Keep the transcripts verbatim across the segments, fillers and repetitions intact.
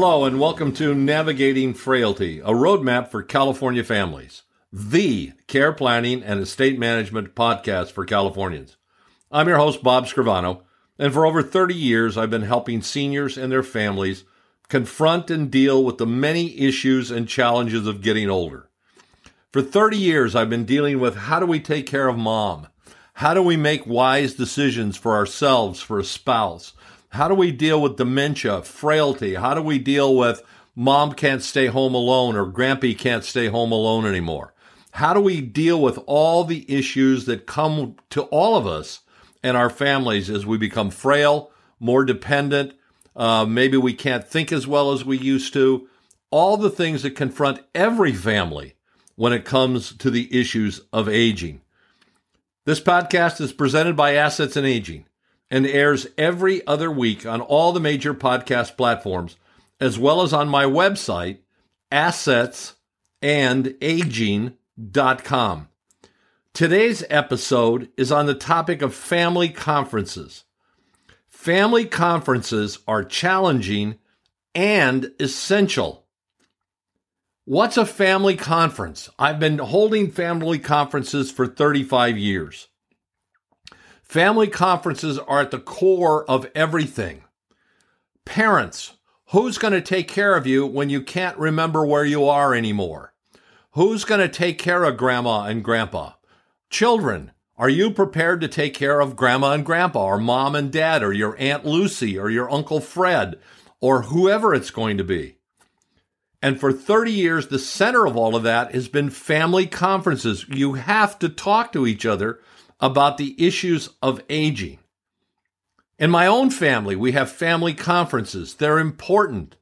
Hello and welcome to Navigating Frailty, a roadmap for California families, the care planning and estate management podcast for Californians. I'm your host, Bob Scrivano, and for over thirty years, I've been helping seniors and their families confront and deal with the many issues and challenges of getting older. For thirty years, I've been dealing with how do we take care of mom? How do we make wise decisions for ourselves, for a spouse? How do we deal with dementia, frailty? How do we deal with mom can't stay home alone or grampy can't stay home alone anymore? How do we deal with all the issues that come to all of us and our families as we become frail, more dependent, uh, maybe we can't think as well as we used to? All the things that confront every family when it comes to the issues of aging. This podcast is presented by Assets and Aging, and airs every other week on all the major podcast platforms, as well as on my website, assets and aging dot com. Today's episode is on the topic of family conferences. Family conferences are challenging and essential. What's a family conference? I've been holding family conferences for thirty-five years. Family conferences are at the core of everything. Parents, who's going to take care of you when you can't remember where you are anymore? Who's going to take care of grandma and grandpa? Children, are you prepared to take care of grandma and grandpa or mom and dad or your Aunt Lucy or your Uncle Fred or whoever it's going to be? And for thirty years, the center of all of that has been family conferences. You have to talk to each other about the issues of aging. In my own family, we have family conferences. They're important.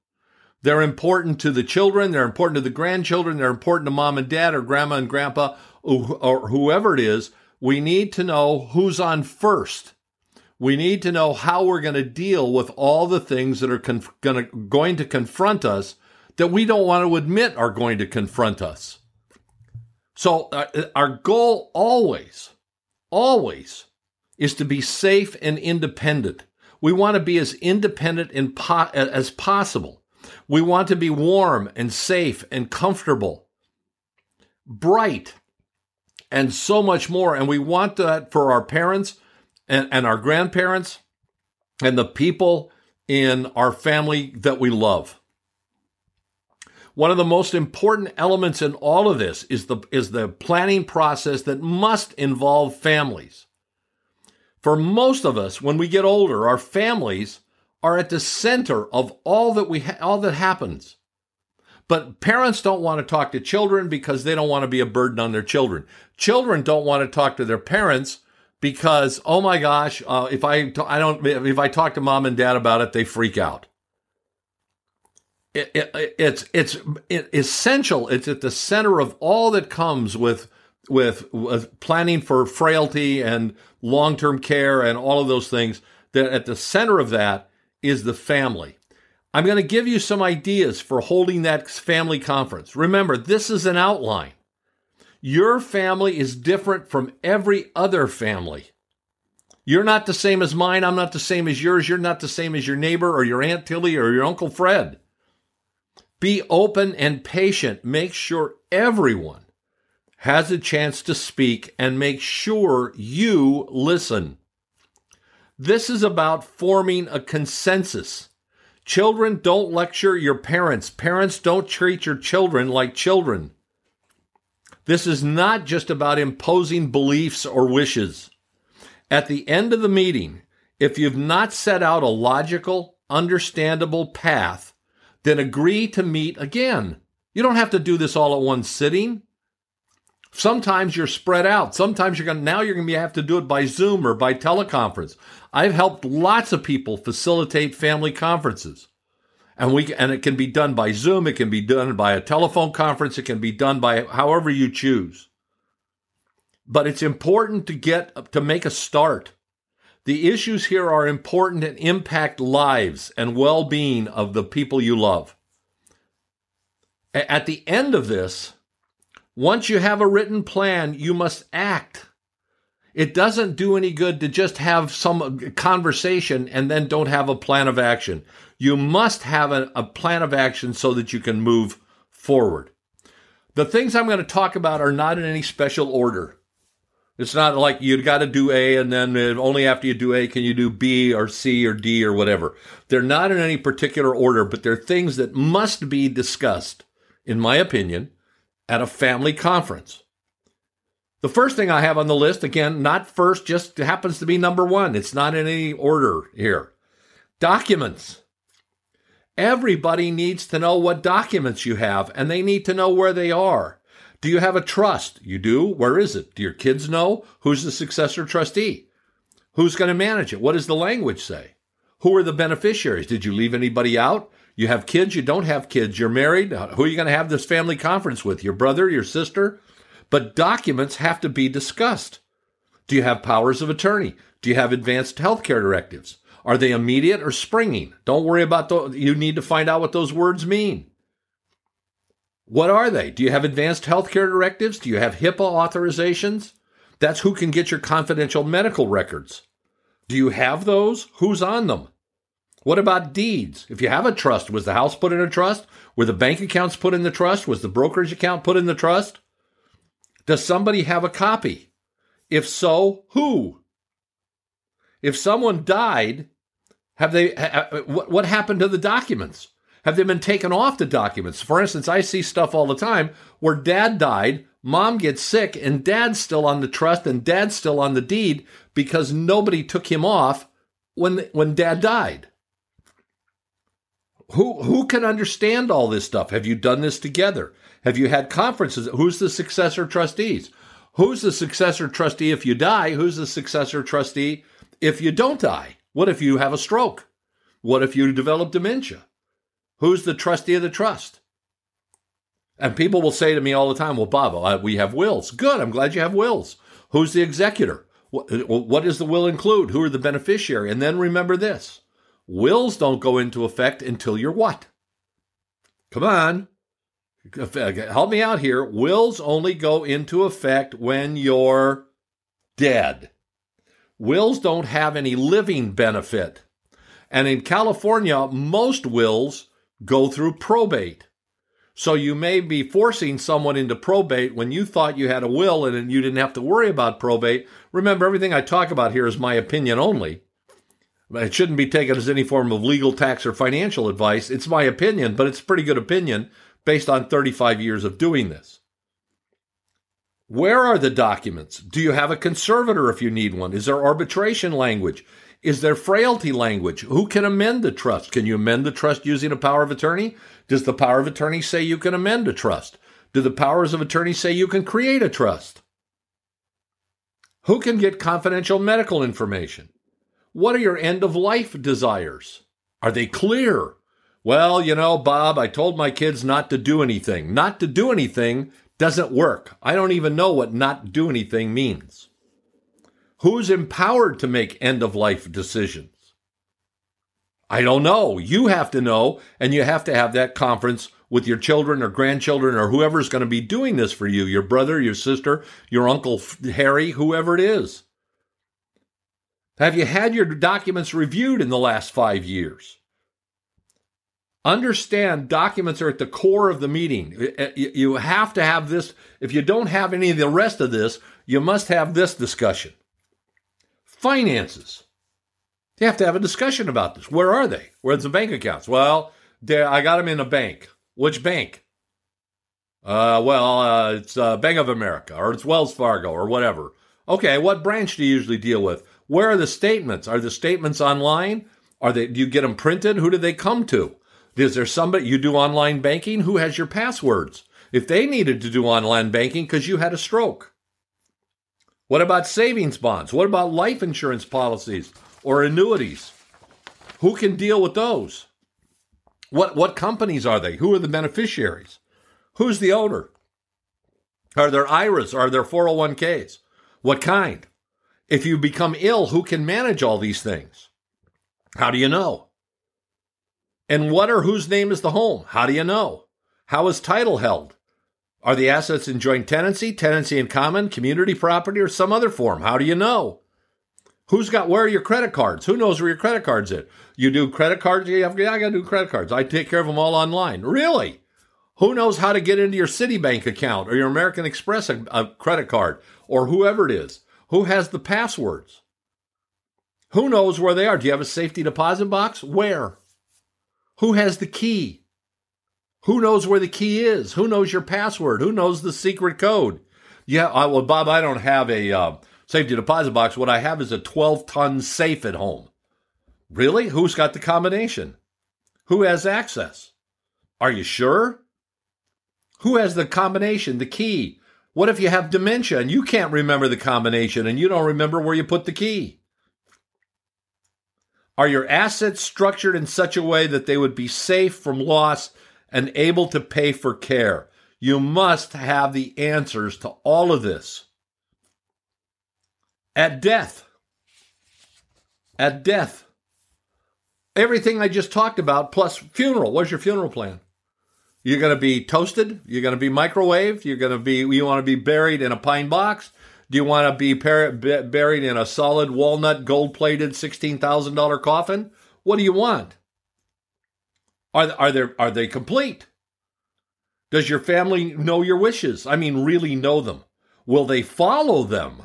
They're important to the children. They're important to the grandchildren. They're important to mom and dad or grandma and grandpa or whoever it is. We need to know who's on first. We need to know how we're going to deal with all the things that are conf- gonna, going to confront us that we don't want to admit are going to confront us. So uh, our goal always Always is to be safe and independent. We want to be as independent in po- as possible. We want to be warm and safe and comfortable, bright, and so much more. And we want that for our parents and, and our grandparents and the people in our family that we love. One of the most important elements in all of this is the is the planning process that must involve families. For most of us, when we get older, our families are at the center of all that we ha- all that happens. But parents don't want to talk to children because they don't want to be a burden on their children. Children don't want to talk to their parents because, oh my gosh, uh, if I t- I don't if I talk to mom and dad about it, they freak out. It, it, it's it's it essential. It's at the center of all that comes with, with with planning for frailty and long-term care and all of those things. That at the center of that is the family. I'm going to give you some ideas for holding that family conference. Remember, this is an outline. Your family is different from every other family. You're not the same as mine. I'm not the same as yours. You're not the same as your neighbor or your Aunt Tilly or your Uncle Fred. Be open and patient. Make sure everyone has a chance to speak and make sure you listen. This is about forming a consensus. Children, don't lecture your parents. Parents, don't treat your children like children. This is not just about imposing beliefs or wishes. At the end of the meeting, if you've not set out a logical, understandable path, then agree to meet again. You don't have to do this all at one sitting. Sometimes you're spread out. Sometimes you're going to, now you're going to have to do it by Zoom or by teleconference. I've helped lots of people facilitate family conferences. And we and it can be done by Zoom, it can be done by a telephone conference, it can be done by however you choose. But it's important to get to make a start. The issues here are important and impact lives and well-being of the people you love. At the end of this, once you have a written plan, you must act. It doesn't do any good to just have some conversation and then don't have a plan of action. You must have a, a plan of action so that you can move forward. The things I'm going to talk about are not in any special order. It's not like you've got to do A and then only after you do A can you do B or C or D or whatever. They're not in any particular order, but they're things that must be discussed, in my opinion, at a family conference. The first thing I have on the list, again, not first, just happens to be number one. It's not in any order here. Documents. Everybody needs to know what documents you have, and they need to know where they are. Do you have a trust? You do. Where is it? Do your kids know? Who's the successor trustee? Who's going to manage it? What does the language say? Who are the beneficiaries? Did you leave anybody out? You have kids? You don't have kids? You're married? Who are you going to have this family conference with? Your brother? Your sister? But documents have to be discussed. Do you have powers of attorney? Do you have advanced health care directives? Are they immediate or springing? Don't worry about those. You need to find out what those words mean. What are they? Do you have advanced health care directives? Do you have HIPAA authorizations? That's who can get your confidential medical records. Do you have those? Who's on them? What about deeds? If you have a trust, was the house put in a trust? Were the bank accounts put in the trust? Was the brokerage account put in the trust? Does somebody have a copy? If so, who? If someone died, have they? Ha, what happened to the documents? Have they been taken off the documents? For instance, I see stuff all the time where dad died, mom gets sick, and dad's still on the trust and dad's still on the deed because nobody took him off when when dad died. Who who can understand all this stuff? Have you done this together? Have you had conferences? Who's the successor trustees? Who's the successor trustee if you die? Who's the successor trustee if you don't die? What if you have a stroke? What if you develop dementia? Who's the trustee of the trust? And people will say to me all the time, well, Bob, we have wills. Good, I'm glad you have wills. Who's the executor? What does the will include? Who are the beneficiary? And then remember this, wills don't go into effect until you're what? Come on, help me out here. Wills only go into effect when you're dead. Wills don't have any living benefit. And in California, most wills go through probate. So you may be forcing someone into probate when you thought you had a will and you didn't have to worry about probate. Remember, everything I talk about here is my opinion only. It shouldn't be taken as any form of legal, tax, or financial advice. It's my opinion, but it's a pretty good opinion based on thirty-five years of doing this. Where are the documents? Do you have a conservator if you need one? Is there arbitration language? Is there frailty language? Who can amend the trust? Can you amend the trust using a power of attorney? Does the power of attorney say you can amend a trust? Do the powers of attorney say you can create a trust? Who can get confidential medical information? What are your end-of-life desires? Are they clear? Well, you know, Bob, I told my kids not to do anything. Not to do anything doesn't work. I don't even know what not do anything means. Who's empowered to make end-of-life decisions? I don't know. You have to know, and you have to have that conference with your children or grandchildren or whoever's going to be doing this for you, your brother, your sister, your Uncle Harry, whoever it is. Have you had your documents reviewed in the last five years? Understand documents are at the core of the meeting. You have to have this. If you don't have any of the rest of this, you must have this discussion. Finances. You have to have a discussion about this. Where are they? Where's the bank accounts? Well, I got them in a bank. Which bank? Uh, well, uh, it's uh, Bank of America, or it's Wells Fargo, or whatever. Okay, what branch do you usually deal with? Where are the statements? Are the statements online? Are they? Do you get them printed? Who do they come to? Is there somebody you do online banking? Who has your passwords? If they needed to do online banking because you had a stroke. What about savings bonds? What about life insurance policies or annuities? Who can deal with those? What what companies are they? Who are the beneficiaries? Who's the owner? Are there I R As? Are there four oh one Ks? What kind? If you become ill, who can manage all these things? How do you know? And what or whose name is the home? How do you know? How is title held? Are the assets in joint tenancy, tenancy in common, community property, or some other form? How do you know? Who's got, where are your credit cards? Who knows where your credit card's at? You do credit cards? Yeah, I gotta do credit cards. I take care of them all online. Really? Who knows how to get into your Citibank account or your American Express a, a credit card or whoever it is? Who has the passwords? Who knows where they are? Do you have a safety deposit box? Where? Who has the key? Who knows where the key is? Who knows your password? Who knows the secret code? Yeah, I, well, Bob, I don't have a uh, safety deposit box. What I have is a twelve-ton safe at home. Really? Who's got the combination? Who has access? Are you sure? Who has the combination, the key? What if you have dementia and you can't remember the combination and you don't remember where you put the key? Are your assets structured in such a way that they would be safe from loss and able to pay for care? You must have the answers to all of this. At death, at death, everything I just talked about, plus funeral. What's your funeral plan? You're going to be toasted? You're going to be microwaved? You're going to be, you want to be buried in a pine box? Do you want to be par- buried in a solid walnut, gold-plated, sixteen thousand dollars coffin? What do you want? Are, are, there, are they complete? Does your family know your wishes? I mean, really know them. Will they follow them?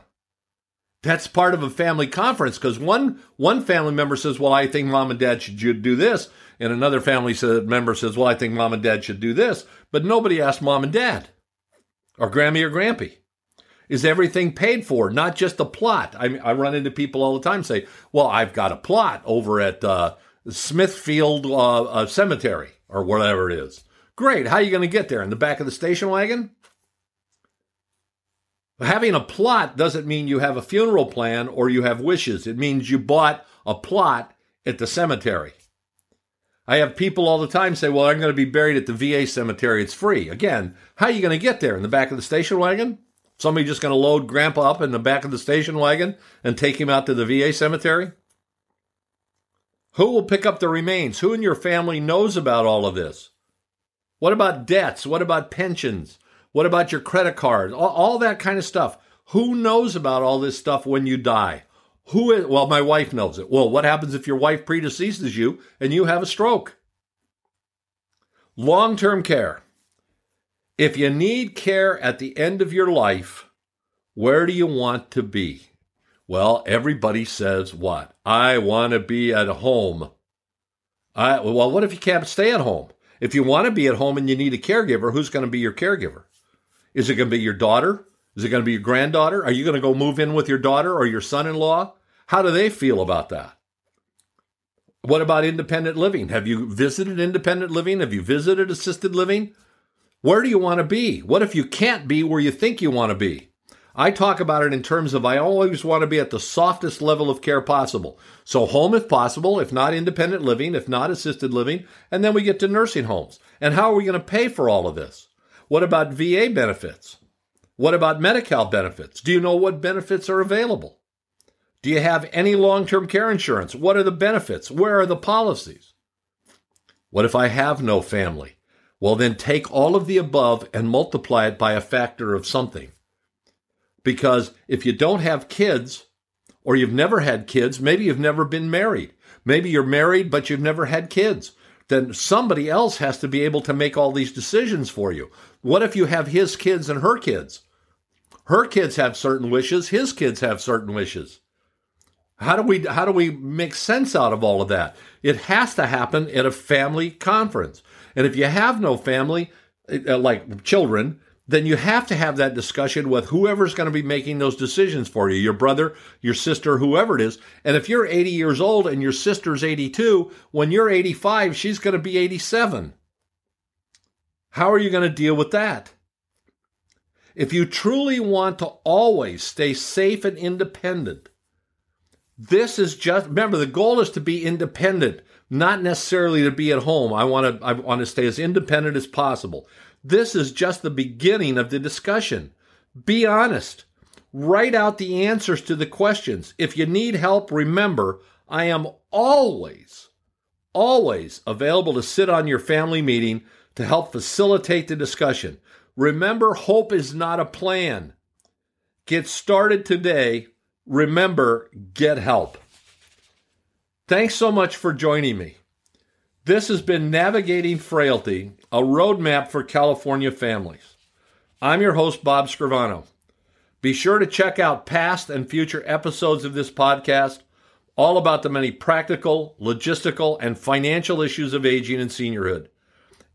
That's part of a family conference, because one, one family member says, well, I think mom and dad should do this. And another family member says, well, I think mom and dad should do this. But nobody asked mom and dad or Grammy or Grampy. Is everything paid for, not just a plot? I, I run into people all the time say, well, I've got a plot over at uh, Smithfield uh, uh, Cemetery or whatever it is. Great. How are you going to get there? In the back of the station wagon? Having a plot doesn't mean you have a funeral plan or you have wishes. It means you bought a plot at the cemetery. I have people all the time say, well, I'm going to be buried at the V A cemetery. It's free. Again, how are you going to get there? In the back of the station wagon? Somebody just going to load Grandpa up in the back of the station wagon and take him out to the V A cemetery? Who will pick up the remains? Who in your family knows about all of this? What about debts? What about pensions? What about your credit cards? All, all that kind of stuff. Who knows about all this stuff when you die? Who is, well, my wife knows it. Well, what happens if your wife predeceases you and you have a stroke? Long-term care. If you need care at the end of your life, where do you want to be? Well, everybody says what? I want to be at home. I, well, what if you can't stay at home? If you want to be at home and you need a caregiver, who's going to be your caregiver? Is it going to be your daughter? Is it going to be your granddaughter? Are you going to go move in with your daughter or your son-in-law? How do they feel about that? What about independent living? Have you visited independent living? Have you visited assisted living? Where do you want to be? What if you can't be where you think you want to be? I talk about it in terms of I always want to be at the softest level of care possible. So home if possible, if not independent living, if not assisted living, and then we get to nursing homes. And how are we going to pay for all of this? What about V A benefits? What about Medi-Cal benefits? Do you know what benefits are available? Do you have any long-term care insurance? What are the benefits? Where are the policies? What if I have no family? Well, then take all of the above and multiply it by a factor of something. Because if you don't have kids, or you've never had kids, maybe you've never been married. Maybe you're married, but you've never had kids. Then somebody else has to be able to make all these decisions for you. What if you have his kids and her kids? Her kids have certain wishes. His kids have certain wishes. How do we how do we make sense out of all of that? It has to happen at a family conference. And if you have no family, like children, then you have to have that discussion with whoever's going to be making those decisions for you, your brother, your sister, whoever it is. And if you're eighty years old and your sister's eighty-two, when you're eighty-five, she's going to be eighty-seven. How are you going to deal with that? If you truly want to always stay safe and independent, this is just, remember, the goal is to be independent, not necessarily to be at home. I want to, I want to stay as independent as possible. This is just the beginning of the discussion. Be honest. Write out the answers to the questions. If you need help, remember, I am always, always available to sit on your family meeting to help facilitate the discussion. Remember, hope is not a plan. Get started today. Remember, get help. Thanks so much for joining me. This has been Navigating Frailty, a roadmap for California families. I'm your host, Bob Scrivano. Be sure to check out past and future episodes of this podcast, all about the many practical, logistical, and financial issues of aging and seniorhood.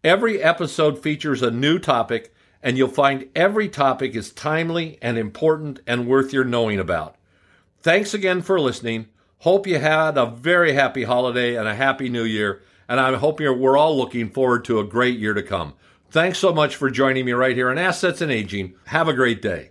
Every episode features a new topic, and you'll find every topic is timely and important and worth your knowing about. Thanks again for listening. Hope you had a very happy holiday and a happy new year. And I hope you're, we're all looking forward to a great year to come. Thanks so much for joining me right here on Assets and Aging. Have a great day.